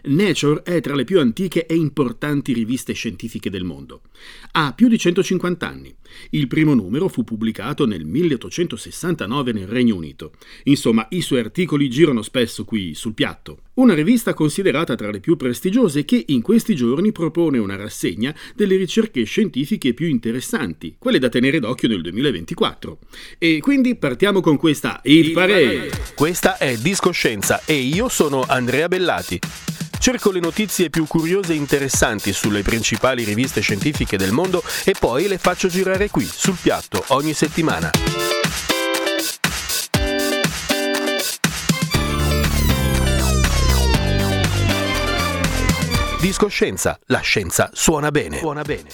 Nature è tra le più antiche e importanti riviste scientifiche del mondo. Ha più di 150 anni. Il primo numero fu pubblicato nel 1869 nel Regno Unito. Insomma, i suoi articoli girano spesso qui sul piatto. Una rivista considerata tra le più prestigiose che in questi giorni propone una rassegna delle ricerche scientifiche più interessanti, quelle da tenere d'occhio nel 2024. E quindi partiamo con questa Hit Parade. Questa è Discoscienza e io sono Andrea Bellati. Cerco le notizie più curiose e interessanti sulle principali riviste scientifiche del mondo e poi le faccio girare qui, sul piatto, ogni settimana. Discoscienza, la scienza suona bene. Suona bene.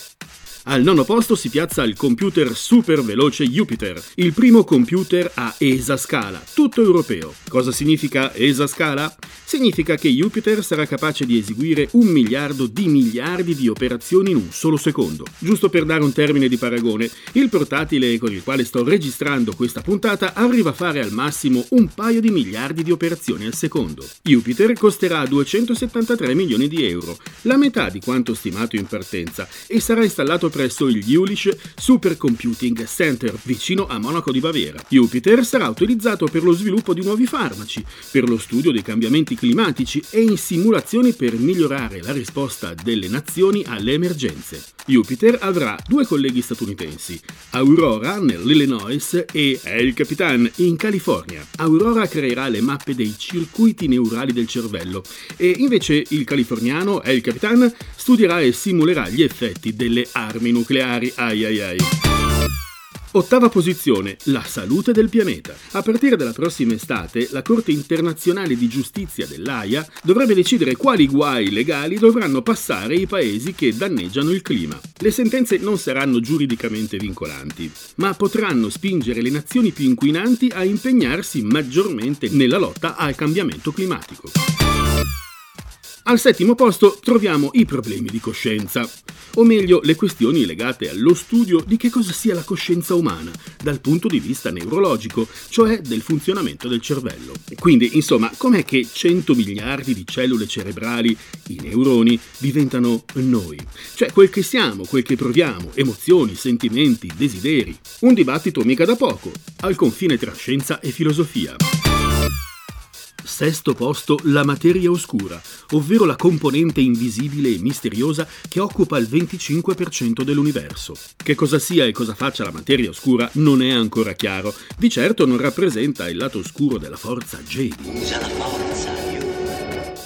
Al nono posto si piazza il computer super veloce Jupiter, il primo computer a esascala, tutto europeo. Cosa significa esascala? Significa che Jupiter sarà capace di eseguire 1 miliardo di miliardi di operazioni in un solo secondo. Giusto per dare un termine di paragone, il portatile con il quale sto registrando questa puntata arriva a fare al massimo un paio di miliardi di operazioni al secondo. Jupiter costerà 273 milioni di euro, la metà di quanto stimato in partenza, e sarà installato presso il Jülich Supercomputing Center, vicino a Monaco di Baviera. Jupiter sarà utilizzato per lo sviluppo di nuovi farmaci, per lo studio dei cambiamenti climatici e in simulazioni per migliorare la risposta delle nazioni alle emergenze. Jupiter avrà 2 colleghi statunitensi, Aurora nell'Illinois e El Capitan in California. Aurora creerà le mappe dei circuiti neurali del cervello e invece il californiano El Capitan studierà e simulerà gli effetti delle armi nucleari. Ai ai ai. Ottava posizione, la salute del pianeta. A partire dalla prossima estate, la Corte Internazionale di Giustizia dell'AIA dovrebbe decidere quali guai legali dovranno passare i paesi che danneggiano il clima. Le sentenze non saranno giuridicamente vincolanti, ma potranno spingere le nazioni più inquinanti a impegnarsi maggiormente nella lotta al cambiamento climatico. Al settimo posto troviamo i problemi di coscienza, o meglio le questioni legate allo studio di che cosa sia la coscienza umana dal punto di vista neurologico, cioè del funzionamento del cervello. Quindi, insomma, com'è che 100 miliardi di cellule cerebrali, i neuroni, diventano noi? Cioè quel che siamo, quel che proviamo, emozioni, sentimenti, desideri. Un dibattito mica da poco, al confine tra scienza e filosofia. Sesto posto, la materia oscura, ovvero la componente invisibile e misteriosa che occupa il 25% dell'universo. Che cosa sia e cosa faccia la materia oscura non è ancora chiaro. Di certo non rappresenta il lato oscuro della forza Jedi. Usa la forza.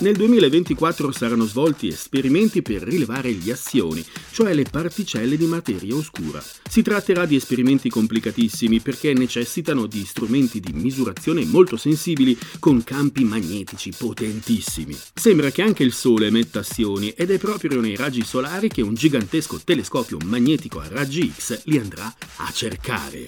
Nel 2024 saranno svolti esperimenti per rilevare gli assioni, cioè le particelle di materia oscura. Si tratterà di esperimenti complicatissimi perché necessitano di strumenti di misurazione molto sensibili con campi magnetici potentissimi. Sembra che anche il Sole emetta assioni ed è proprio nei raggi solari che un gigantesco telescopio magnetico a raggi X li andrà a cercare.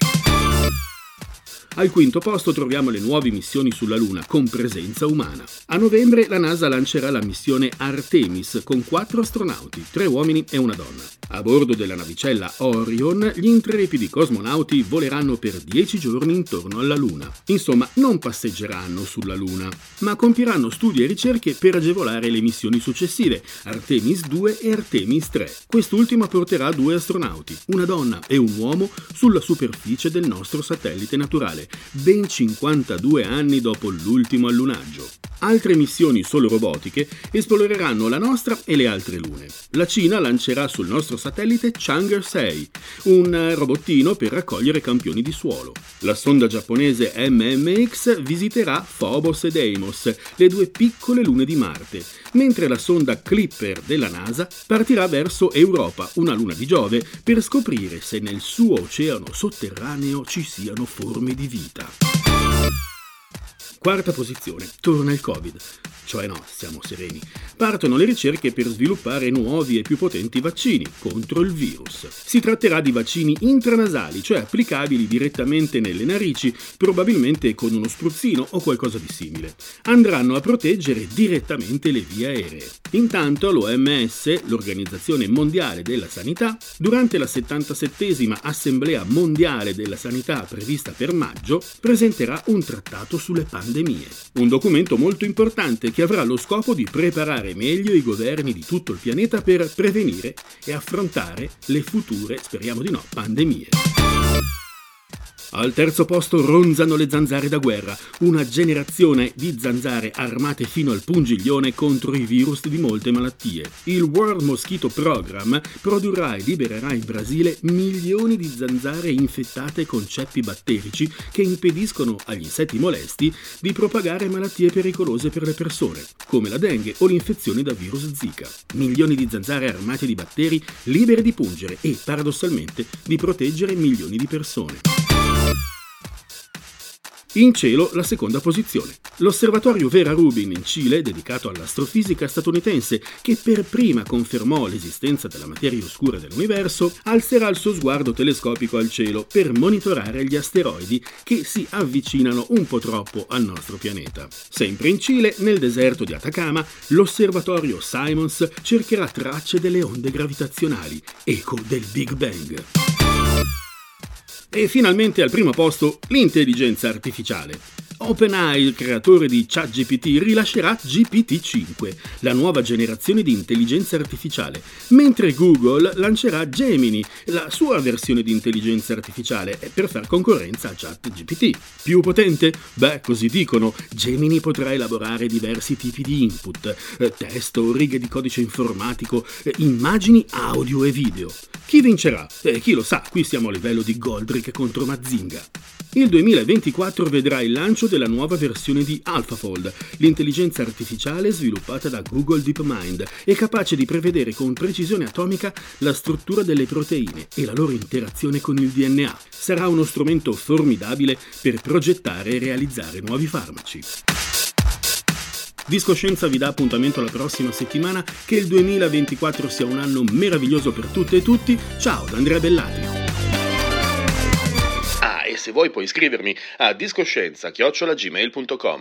Al quinto posto troviamo le nuove missioni sulla Luna, con presenza umana. A novembre la NASA lancerà la missione Artemis, con 4 astronauti, 3 uomini e una donna. A bordo della navicella Orion, gli intrepidi cosmonauti voleranno per 10 giorni intorno alla Luna. Insomma, non passeggeranno sulla Luna, ma compiranno studi e ricerche per agevolare le missioni successive, Artemis 2 e Artemis 3. Quest'ultima porterà 2 astronauti, una donna e un uomo, sulla superficie del nostro satellite naturale, spaziale, ben 52 anni dopo l'ultimo allunaggio. Altre missioni solo robotiche esploreranno la nostra e le altre lune. La Cina lancerà sul nostro satellite Chang'e 6, un robottino per raccogliere campioni di suolo. La sonda giapponese MMX visiterà Phobos e Deimos, le due piccole lune di Marte, mentre la sonda Clipper della NASA partirà verso Europa, una luna di Giove, per scoprire se nel suo oceano sotterraneo ci siano forme di vita. Quarta posizione, torna il Covid. Cioè no, siamo sereni. Partono le ricerche per sviluppare nuovi e più potenti vaccini contro il virus. Si tratterà di vaccini intranasali, cioè applicabili direttamente nelle narici, probabilmente con uno spruzzino o qualcosa di simile. Andranno a proteggere direttamente le vie aeree. Intanto l'OMS, l'Organizzazione Mondiale della Sanità, durante la 77esima Assemblea Mondiale della Sanità prevista per maggio, presenterà un trattato sulle pandemie. Un documento molto importante che avrà lo scopo di preparare meglio i governi di tutto il pianeta per prevenire e affrontare le future, speriamo di no, pandemie. Al terzo posto ronzano le zanzare da guerra, una generazione di zanzare armate fino al pungiglione contro i virus di molte malattie. Il World Mosquito Program produrrà e libererà in Brasile milioni di zanzare infettate con ceppi batterici che impediscono agli insetti molesti di propagare malattie pericolose per le persone, come la dengue o l'infezione da virus Zika. Milioni di zanzare armate di batteri libere di pungere e, paradossalmente, di proteggere milioni di persone. In cielo la seconda posizione. L'osservatorio Vera Rubin in Cile, dedicato all'astrofisica statunitense, che per prima confermò l'esistenza della materia oscura dell'universo, alzerà il suo sguardo telescopico al cielo per monitorare gli asteroidi che si avvicinano un po' troppo al nostro pianeta. Sempre in Cile, nel deserto di Atacama, l'osservatorio Simons cercherà tracce delle onde gravitazionali, eco del Big Bang. E finalmente al primo posto l'intelligenza artificiale. OpenAI, il creatore di ChatGPT, rilascerà GPT-5, la nuova generazione di intelligenza artificiale, mentre Google lancerà Gemini, la sua versione di intelligenza artificiale, per far concorrenza a ChatGPT. Più potente? Beh, così dicono, Gemini potrà elaborare diversi tipi di input, testo, righe di codice informatico, immagini, audio e video. Chi vincerà? Chi lo sa, qui siamo a livello di Goldrick contro Mazinga. Il 2024 vedrà il lancio della nuova versione di AlphaFold, l'intelligenza artificiale sviluppata da Google DeepMind e capace di prevedere con precisione atomica la struttura delle proteine e la loro interazione con il DNA. Sarà uno strumento formidabile per progettare e realizzare nuovi farmaci. Discoscienza vi dà appuntamento alla prossima settimana, che il 2024 sia un anno meraviglioso per tutte e tutti. Ciao da Andrea Bellati. E se vuoi puoi iscrivermi a discoscienza@gmail.com.